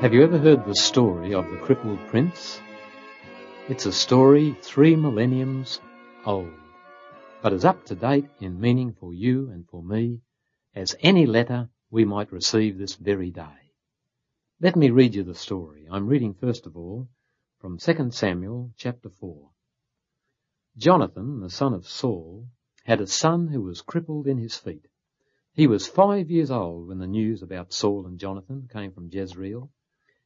Have you ever heard the story of the crippled prince? It's a story 3 millenniums old, but as up to date in meaning for you and for me as any letter we might receive this very day. Let me read you the story. I'm reading first of all from 2 Samuel chapter 4. Jonathan, the son of Saul, had a son who was crippled in his feet. He was 5 years old when the news about Saul and Jonathan came from Jezreel.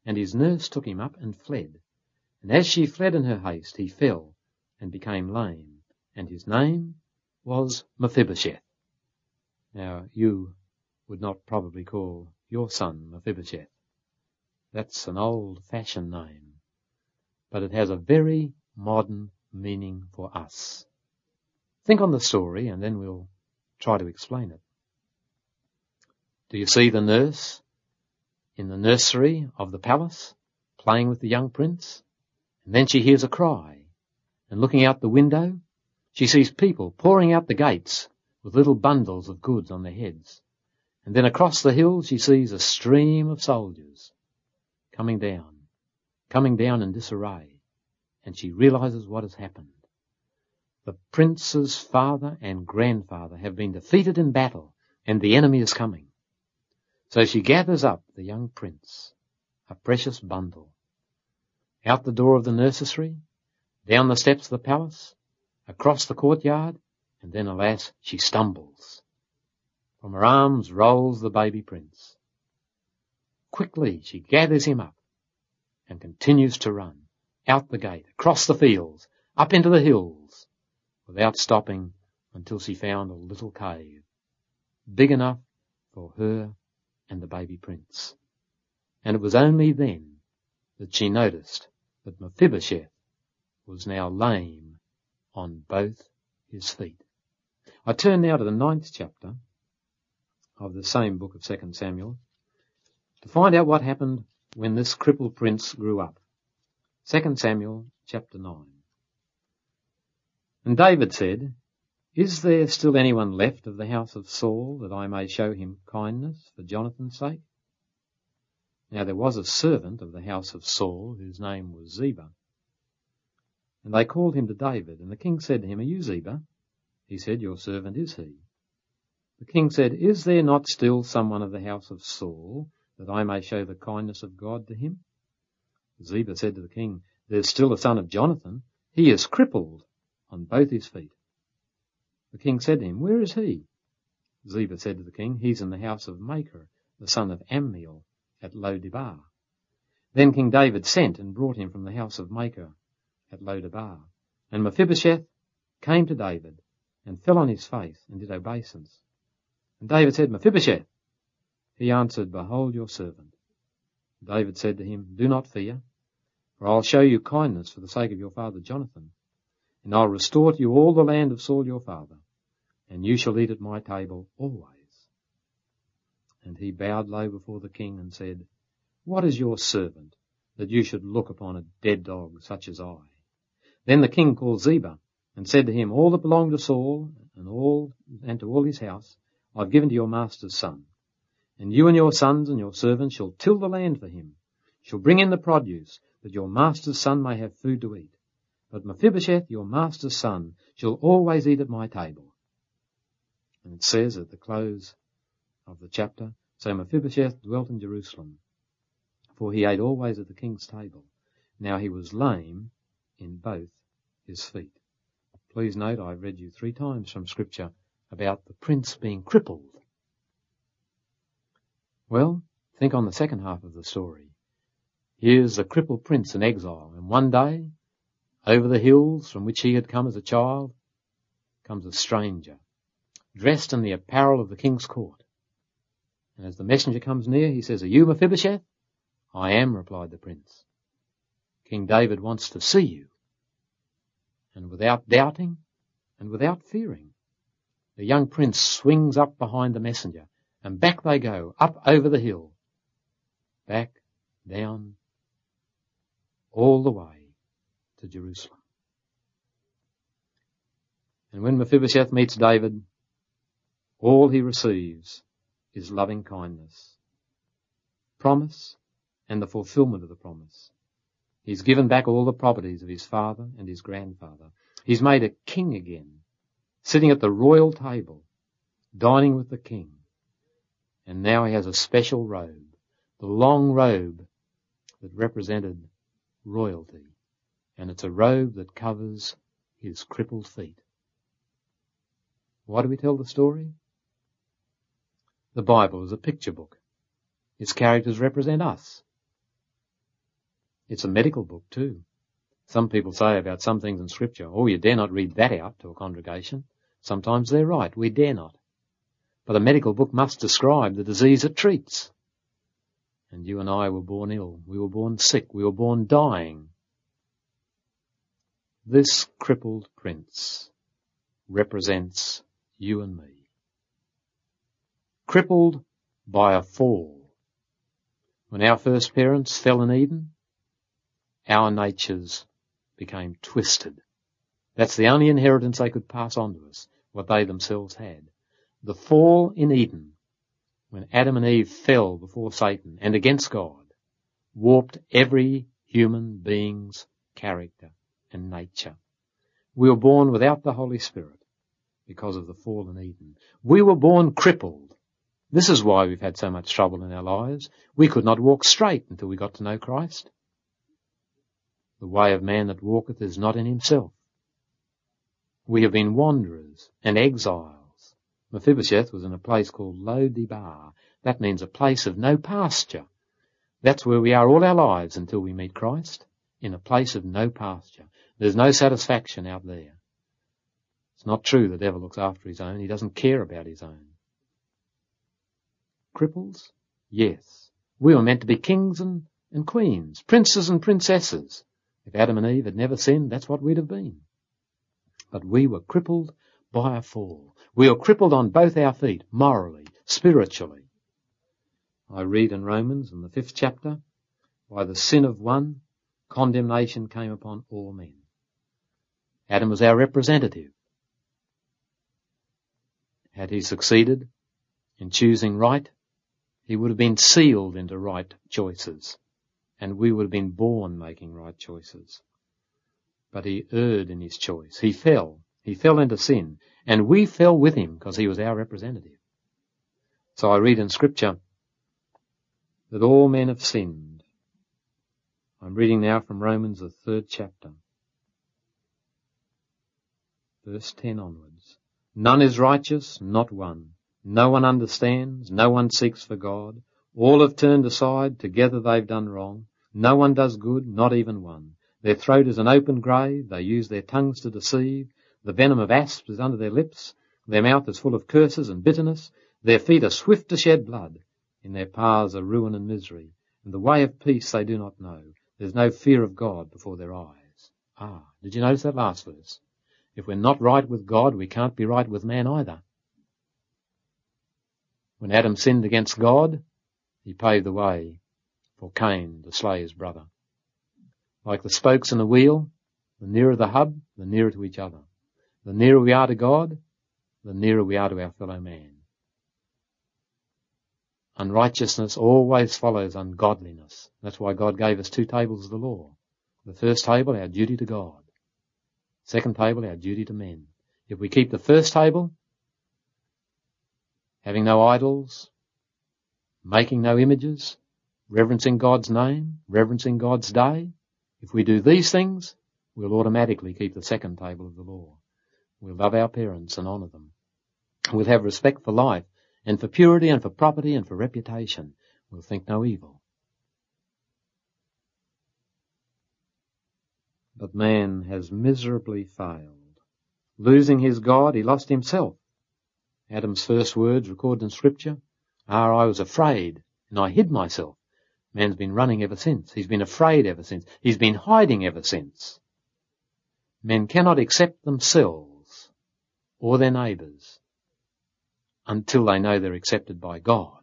And his nurse took him up and fled. And as she fled in her haste, he fell and became lame. And his name was Mephibosheth. Now, you would not probably call your son Mephibosheth. That's an old-fashioned name. But it has a very modern meaning for us. Think on the story and then we'll try to explain it. Do you see the nurse in the nursery of the palace, playing with the young prince? And then she hears a cry, and looking out the window, she sees people pouring out the gates with little bundles of goods on their heads. And then across the hill she sees a stream of soldiers coming down in disarray, and she realizes what has happened. The prince's father and grandfather have been defeated in battle, and the enemy is coming. So she gathers up the young prince, a precious bundle. Out the door of the nursery, down the steps of the palace, across the courtyard, and then, alas, she stumbles. From her arms rolls the baby prince. Quickly she gathers him up and continues to run, out the gate, across the fields, up into the hills, without stopping until she found a little cave, big enough for her and the baby prince. And it was only then that she noticed that Mephibosheth was now lame on both his feet. I turn now to the 9th chapter of the same book of 2 Samuel to find out what happened when this crippled prince grew up. 2 Samuel chapter 9. And David said, "Is there still anyone left of the house of Saul, that I may show him kindness for Jonathan's sake?" Now there was a servant of the house of Saul, whose name was Ziba. And they called him to David, and the king said to him, "Are you Ziba?" He said, "Your servant is he." The king said, "Is there not still someone of the house of Saul, that I may show the kindness of God to him?" Ziba said to the king, "There's still a son of Jonathan. He is crippled on both his feet." The king said to him, "Where is he?" Ziba said to the king, "He's in the house of Maker, the son of Ammiel, at Lodibar." Then King David sent and brought him from the house of Maker at Lodibar. And Mephibosheth came to David and fell on his face and did obeisance. And David said, "Mephibosheth." He answered, "Behold your servant." David said to him, "Do not fear, for I'll show you kindness for the sake of your father Jonathan. And I'll restore to you all the land of Saul your father, and you shall eat at my table always." And he bowed low before the king and said, "What is your servant, that you should look upon a dead dog such as I?" Then the king called Ziba and said to him, "All that belonged to Saul and to all his house I've given to your master's son. And you and your sons and your servants shall till the land for him, shall bring in the produce, that your master's son may have food to eat. But Mephibosheth, your master's son, shall always eat at my table." And it says at the close of the chapter, "So Mephibosheth dwelt in Jerusalem, for he ate always at the king's table. Now he was lame in both his feet." Please note, I've read you 3 times from Scripture about the prince being crippled. Well, think on the second half of the story. Here's the crippled prince in exile, and one day, over the hills from which he had come as a child, comes a stranger, dressed in the apparel of the king's court. And as the messenger comes near, he says, "Are you Mephibosheth?" "I am," replied the prince. "King David wants to see you." And without doubting and without fearing, the young prince swings up behind the messenger, and back they go, up over the hill, back, down, all the way to Jerusalem. And when Mephibosheth meets David, all he receives is loving kindness, promise and the fulfillment of the promise. He's given back all the properties of his father and his grandfather. He's made a king again, sitting at the royal table, dining with the king. And now he has a special robe, the long robe that represented royalty. And it's a robe that covers his crippled feet. Why do we tell the story? The Bible is a picture book. Its characters represent us. It's a medical book too. Some people say about some things in Scripture, oh, you dare not read that out to a congregation. Sometimes they're right, we dare not. But a medical book must describe the disease it treats. And you and I were born ill, we were born sick, we were born dying. This crippled prince represents you and me. Crippled by a fall. When our first parents fell in Eden, our natures became twisted. That's the only inheritance they could pass on to us, what they themselves had. The fall in Eden, when Adam and Eve fell before Satan and against God, warped every human being's character and nature. We were born without the Holy Spirit because of the fall in Eden. We were born crippled. This is why we've had so much trouble in our lives. We could not walk straight until we got to know Christ. The way of man that walketh is not in himself. We have been wanderers and exiles. Mephibosheth was in a place called Lodibar. That means a place of no pasture. That's where we are all our lives until we meet Christ, in a place of no pasture. There's no satisfaction out there. It's not true the devil looks after his own. He doesn't care about his own. Cripples? Yes. We were meant to be kings and queens, princes and princesses. If Adam and Eve had never sinned, that's what we'd have been. But we were crippled by a fall. We were crippled on both our feet, morally, spiritually. I read in Romans, in the 5th chapter, by the sin of one, condemnation came upon all men. Adam was our representative. Had he succeeded in choosing right, he would have been sealed into right choices. And we would have been born making right choices. But he erred in his choice. He fell. He fell into sin. And we fell with him because he was our representative. So I read in Scripture that all men have sinned. I'm reading now from Romans, the 3rd chapter. Verse 10 onwards. None is righteous, not one. No one understands. No one seeks for God. All have turned aside, together they've done wrong. No one does good, not even one. Their throat is an open grave, they use their tongues to deceive. The venom of asps is under their lips. Their mouth is full of curses and bitterness. Their feet are swift to shed blood. In their paths are ruin and misery. And the way of peace they do not know. There's no fear of God before their eyes. Ah, did you notice that last verse? If we're not right with God, we can't be right with man either. When Adam sinned against God, he paved the way for Cain to slay his brother. Like the spokes in a wheel, the nearer the hub, the nearer to each other. The nearer we are to God, the nearer we are to our fellow man. Unrighteousness always follows ungodliness. That's why God gave us two tables of the law. The first table, our duty to God. Second table, our duty to men. If we keep the first table, having no idols, making no images, reverencing God's name, reverencing God's day. If we do these things, we'll automatically keep the second table of the law. We'll love our parents and honour them. We'll have respect for life and for purity and for property and for reputation. We'll think no evil. But man has miserably failed. Losing his God, he lost himself. Adam's first words recorded in Scripture, I was afraid, and I hid myself. Man's been running ever since. He's been afraid ever since. He's been hiding ever since. Men cannot accept themselves or their neighbours until they know they're accepted by God.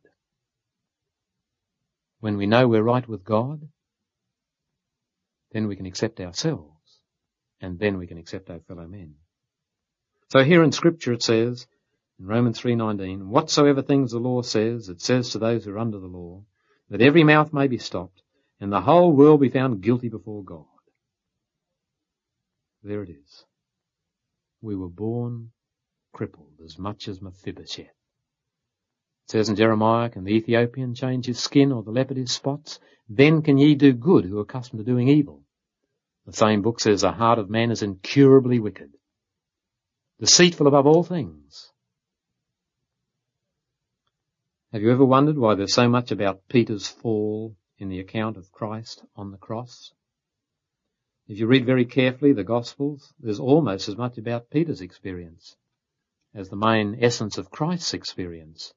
When we know we're right with God, then we can accept ourselves, and then we can accept our fellow men. So here in Scripture it says, in Romans 3:19, whatsoever things the law says, it says to those who are under the law, that every mouth may be stopped and the whole world be found guilty before God. There it is. We were born crippled as much as Mephibosheth. It says in Jeremiah, can the Ethiopian change his skin or the leopard his spots? Then can ye do good who are accustomed to doing evil. The same book says the heart of man is incurably wicked, deceitful above all things. Have you ever wondered why there's so much about Peter's fall in the account of Christ on the cross? If you read very carefully the Gospels, there's almost as much about Peter's experience as the main essence of Christ's experience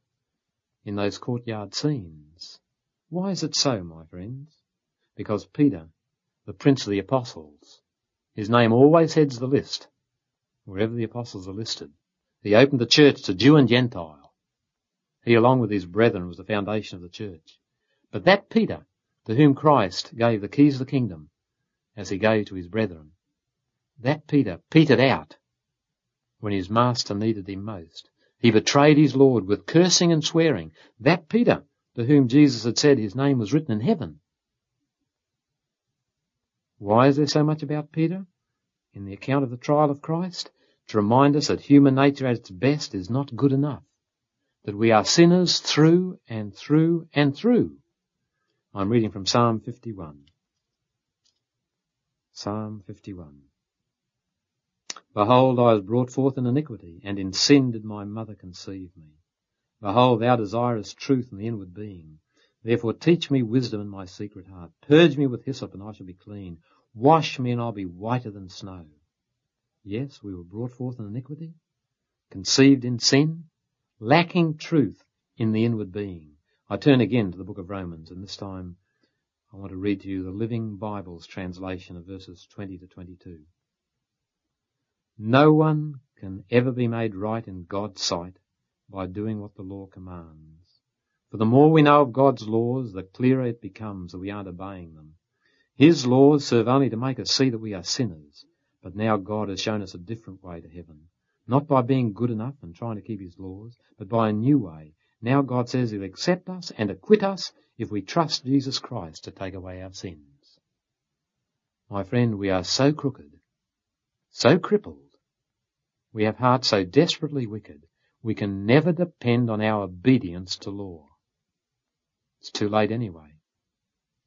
in those courtyard scenes. Why is it so, my friends? Because Peter, the Prince of the Apostles, his name always heads the list, wherever the apostles are listed. He opened the church to Jew and Gentile. He, along with his brethren, was the foundation of the church. But that Peter, to whom Christ gave the keys of the kingdom, as he gave to his brethren, that Peter petered out when his master needed him most. He betrayed his Lord with cursing and swearing. That Peter, to whom Jesus had said his name was written in heaven. Why is there so much about Peter in the account of the trial of Christ? To remind us that human nature at its best is not good enough, that we are sinners through and through and through. I'm reading from Psalm 51. Psalm 51. Behold, I was brought forth in iniquity, and in sin did my mother conceive me. Behold, thou desirest truth in the inward being. Therefore teach me wisdom in my secret heart. Purge me with hyssop, and I shall be clean. Wash me, and I'll be whiter than snow. Yes, we were brought forth in iniquity, conceived in sin, lacking truth in the inward being. I turn again to the book of Romans, and this time I want to read to you the Living Bible's translation of verses 20 to 22. No one can ever be made right in God's sight by doing what the law commands. For the more we know of God's laws, the clearer it becomes that we aren't obeying them. His laws serve only to make us see that we are sinners, but now God has shown us a different way to heaven, not by being good enough and trying to keep his laws, but by a new way. Now God says he'll accept us and acquit us if we trust Jesus Christ to take away our sins. My friend, we are so crooked, so crippled, we have hearts so desperately wicked, we can never depend on our obedience to law. It's too late anyway.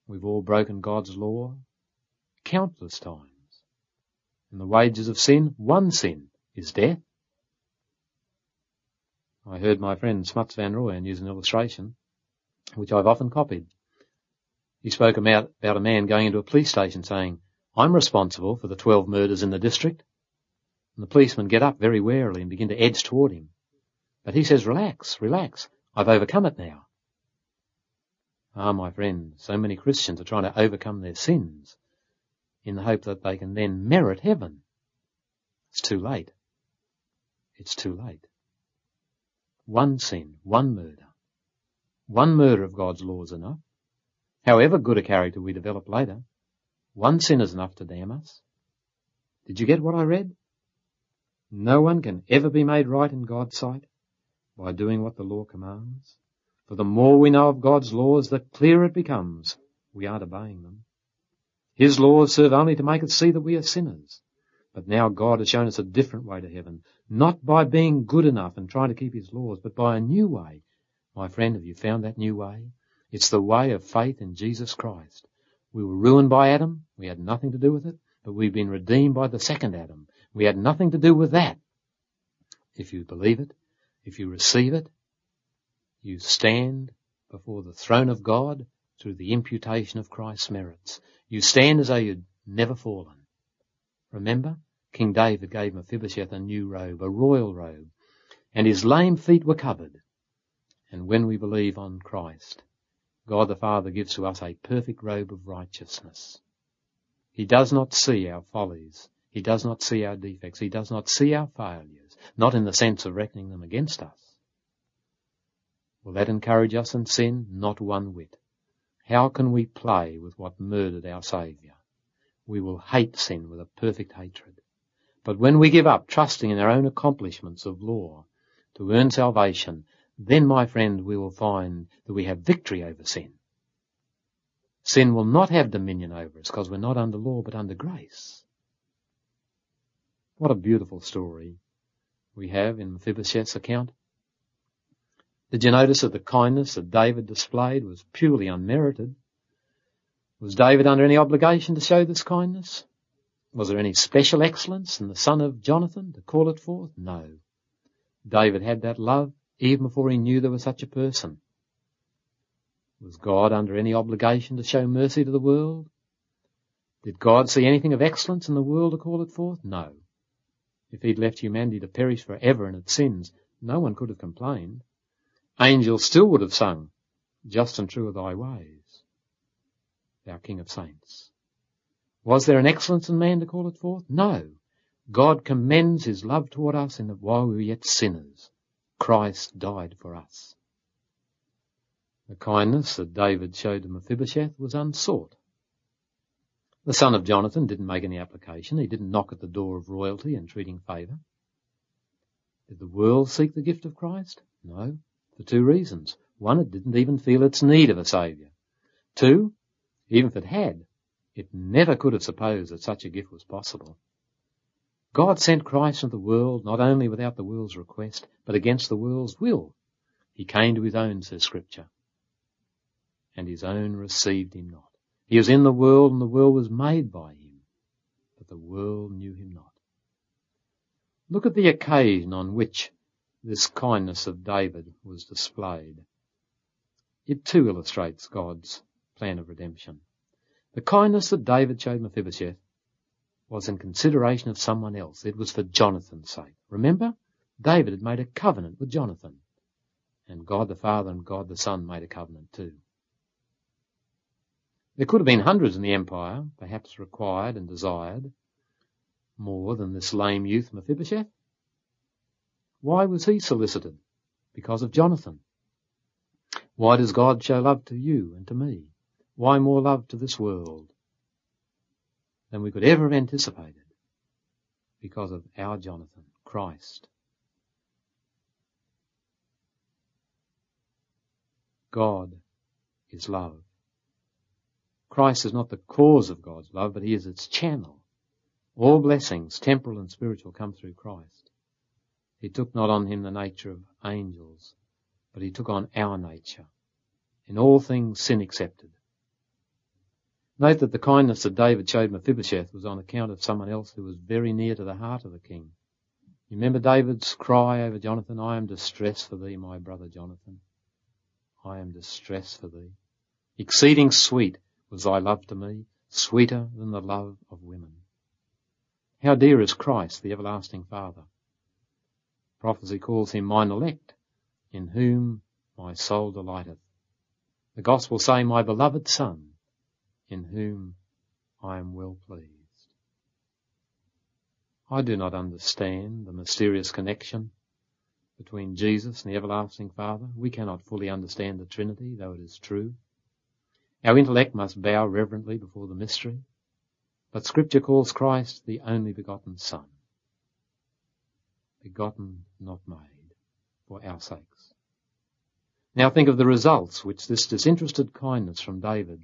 We've all broken God's law countless times. And the wages of sin, one sin, is death. I heard my friend Smuts van Rooyen use an illustration, which I've often copied. He spoke about a man going into a police station saying, I'm responsible for the 12 murders in the district. And the policemen get up very warily and begin to edge toward him. But he says, relax, relax, I've overcome it now. Ah, my friend, so many Christians are trying to overcome their sins in the hope that they can then merit heaven. It's too late. It's too late. One sin, one murder. One murder of God's law is enough. However good a character we develop later, one sin is enough to damn us. Did you get what I read? No one can ever be made right in God's sight by doing what the law commands. For the more we know of God's laws, the clearer it becomes we aren't obeying them. His laws serve only to make us see that we are sinners. But now God has shown us a different way to heaven, not by being good enough and trying to keep his laws, but by a new way. My friend, have you found that new way? It's the way of faith in Jesus Christ. We were ruined by Adam. We had nothing to do with it. But we've been redeemed by the second Adam. We had nothing to do with that. If you believe it, if you receive it, you stand before the throne of God through the imputation of Christ's merits. You stand as though you'd never fallen. Remember, King David gave Mephibosheth a new robe, a royal robe, and his lame feet were covered. And when we believe on Christ, God the Father gives to us a perfect robe of righteousness. He does not see our follies. He does not see our defects. He does not see our failures, not in the sense of reckoning them against us. Will that encourage us in sin? Not one whit. How can we play with what murdered our Saviour? We will hate sin with a perfect hatred. But when we give up trusting in our own accomplishments of law to earn salvation, then, my friend, we will find that we have victory over sin. Sin will not have dominion over us because we're not under law but under grace. What a beautiful story we have in Mephibosheth's account. Did you notice that the kindness that David displayed was purely unmerited? Was David under any obligation to show this kindness? Was there any special excellence in the son of Jonathan to call it forth? No. David had that love even before he knew there was such a person. Was God under any obligation to show mercy to the world? Did God see anything of excellence in the world to call it forth? No. If he'd left humanity to perish forever in its sins, no one could have complained. Angels still would have sung, "Just and true are thy ways, thou King of saints." Was there an excellence in man to call it forth? No. God commends his love toward us in that while we were yet sinners, Christ died for us. The kindness that David showed to Mephibosheth was unsought. The son of Jonathan didn't make any application. He didn't knock at the door of royalty entreating favour. Did the world seek the gift of Christ? No. For two reasons. One, it didn't even feel its need of a saviour. Two, even if it had, it never could have supposed that such a gift was possible. God sent Christ into the world not only without the world's request, but against the world's will. He came to his own, says Scripture, and his own received him not. He was in the world, and the world was made by him, but the world knew him not. Look at the occasion on which this kindness of David was displayed. It too illustrates God's plan of redemption. The kindness that David showed Mephibosheth was in consideration of someone else. It was for Jonathan's sake. Remember, David had made a covenant with Jonathan, and God the Father and God the Son made a covenant too. There could have been hundreds in the empire, perhaps required and desired more than this lame youth Mephibosheth. Why was he solicited? Because of Jonathan. Why does God show love to you and to me? Why more love to this world than we could ever have anticipated? Because of our Jonathan, Christ. God is love. Christ is not the cause of God's love, but he is its channel. All blessings, temporal and spiritual, come through Christ. He took not on him the nature of angels, but he took on our nature, in all things sin accepted. Note that the kindness that David showed Mephibosheth was on account of someone else who was very near to the heart of the king. You remember David's cry over Jonathan, "I am distressed for thee, my brother Jonathan. I am distressed for thee. Exceeding sweet was thy love to me, sweeter than the love of women." How dear is Christ, the everlasting Father. Prophecy calls him mine elect, in whom my soul delighteth. The gospel say, my beloved Son, in whom I am well pleased. I do not understand the mysterious connection between Jesus and the everlasting Father. We cannot fully understand the Trinity, though it is true. Our intellect must bow reverently before the mystery. But Scripture calls Christ the only begotten Son, begotten, not made, for our sakes. Now think of the results which this disinterested kindness from David.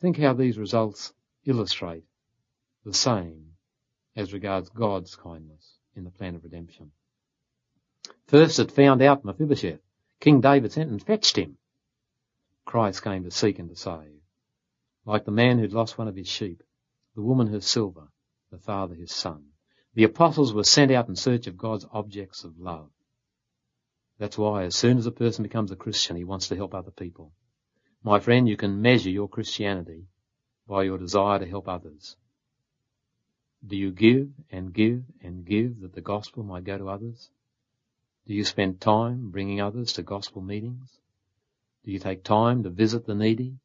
Think how these results illustrate the same as regards God's kindness in the plan of redemption. First, it found out Mephibosheth. King David sent and fetched him. Christ came to seek and to save. Like the man who'd lost one of his sheep, the woman her silver, the father his son. The apostles were sent out in search of God's objects of love. That's why as soon as a person becomes a Christian, he wants to help other people. My friend, you can measure your Christianity by your desire to help others. Do you give and give and give that the gospel might go to others? Do you spend time bringing others to gospel meetings? Do you take time to visit the needy,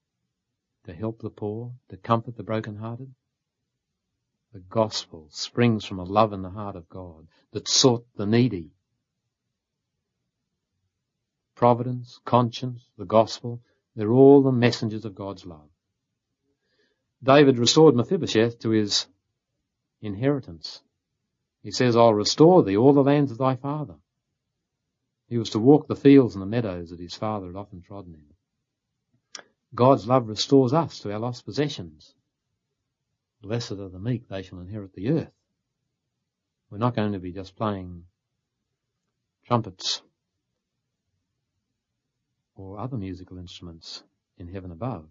to help the poor, to comfort the brokenhearted? The gospel springs from a love in the heart of God that sought the needy. Providence, conscience, the gospel, they're all the messengers of God's love. David restored Mephibosheth to his inheritance. He says, "I'll restore thee all the lands of thy father." He was to walk the fields and the meadows that his father had often trodden in. God's love restores us to our lost possessions. Blessed are the meek, they shall inherit the earth. We're not going to be just playing trumpets or other musical instruments in heaven above.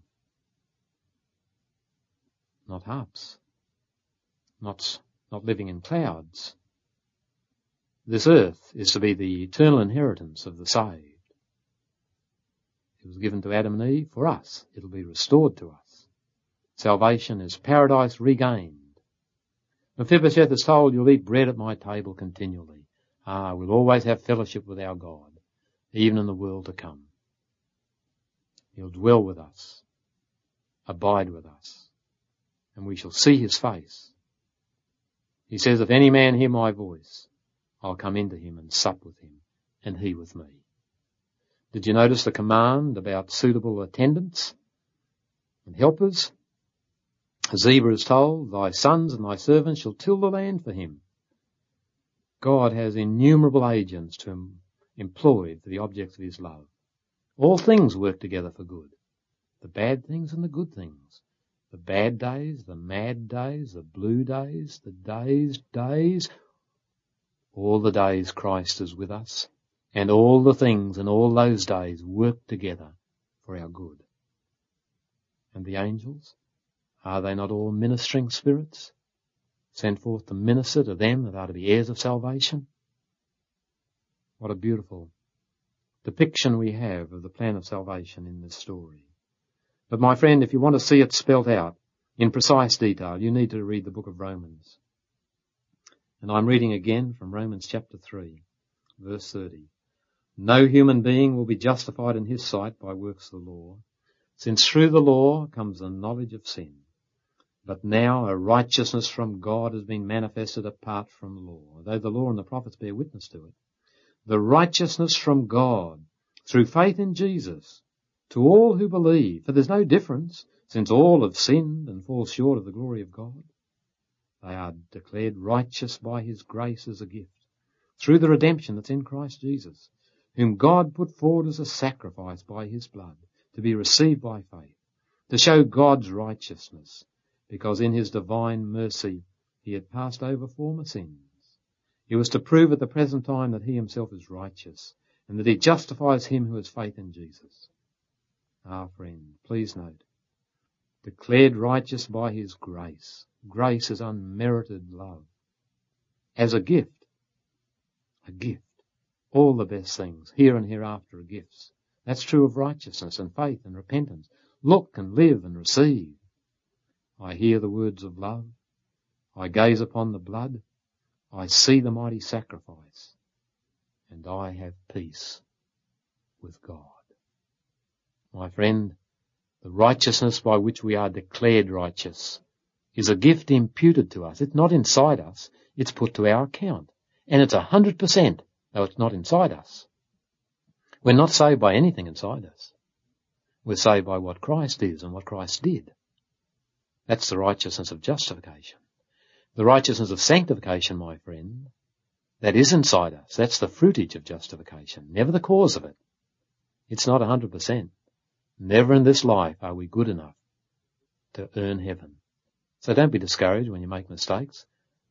Not harps. Not living in clouds. This earth is to be the eternal inheritance of the saved. It was given to Adam and Eve for us. It'll be restored to us. Salvation is paradise regained. Mephibosheth is told, you'll eat bread at my table continually. We'll always have fellowship with our God, even in the world to come. He'll dwell with us, abide with us, and we shall see his face. He says, if any man hear my voice, I'll come into him and sup with him, and he with me. Did you notice the command about suitable attendants and helpers? Ziba is told, thy sons and thy servants shall till the land for him. God has innumerable agents to employ for the objects of his love. All things work together for good, the bad things and the good things, the bad days, the mad days, the blue days, the dazed days. All the days Christ is with us. And all the things in all those days work together for our good. And the angels, are they not all ministering spirits, sent forth to minister to them that are to be heirs of salvation? What a beautiful depiction we have of the plan of salvation in this story. But my friend, if you want to see it spelt out in precise detail, you need to read the book of Romans. And I'm reading again from Romans chapter 3, verse 30. No human being will be justified in his sight by works of the law, since through the law comes the knowledge of sin. But now a righteousness from God has been manifested apart from law, though the law and the prophets bear witness to it. The righteousness from God, through faith in Jesus, to all who believe, for there's no difference, since all have sinned and fall short of the glory of God. They are declared righteous by his grace as a gift, through the redemption that's in Christ Jesus, whom God put forward as a sacrifice by his blood, to be received by faith, to show God's righteousness, because in his divine mercy he had passed over former sins. It was to prove at the present time that he himself is righteous, and that he justifies him who has faith in Jesus. Ah, friend, please note, declared righteous by his grace. Grace is unmerited love. As a gift, all the best things, here and hereafter, are gifts. That's true of righteousness and faith and repentance. Look and live and receive. I hear the words of love. I gaze upon the blood. I see the mighty sacrifice. And I have peace with God. My friend, the righteousness by which we are declared righteous is a gift imputed to us. It's not inside us. It's put to our account. And it's 100%. Though it's not inside us. We're not saved by anything inside us. We're saved by what Christ is and what Christ did. That's the righteousness of justification. The righteousness of sanctification, my friend, that is inside us. That's the fruitage of justification, never the cause of it. It's not 100%. Never in this life are we good enough to earn heaven. So don't be discouraged when you make mistakes.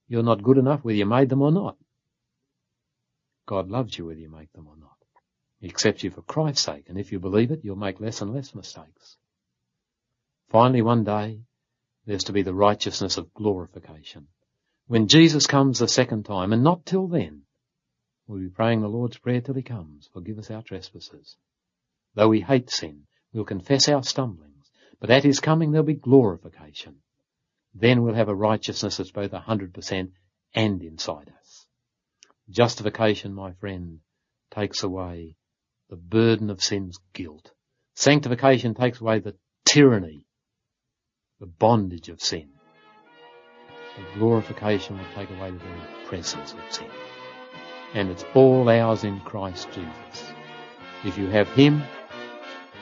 You're not good enough whether you made them or not. God loves you whether you make them or not. He accepts you for Christ's sake, and if you believe it, you'll make less and less mistakes. Finally, one day, there's to be the righteousness of glorification. When Jesus comes the second time, and not till then, we'll be praying the Lord's Prayer till he comes. Forgive us our trespasses. Though we hate sin, we'll confess our stumblings. But at his coming, there'll be glorification. Then we'll have a righteousness that's both 100% and inside us. Justification, my friend, takes away the burden of sin's guilt. Sanctification takes away the tyranny, the bondage of sin. And glorification will take away the very presence of sin. And it's all ours in Christ Jesus. If you have him,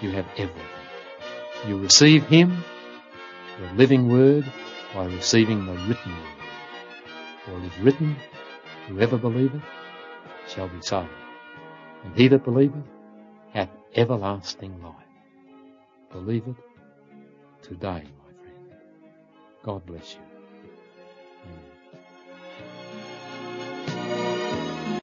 you have everything. You receive him, the living word, by receiving the written word. For it is written, whoever believeth shall be saved, and he that believeth hath everlasting life. Believe it today, my friend. God bless you. Amen.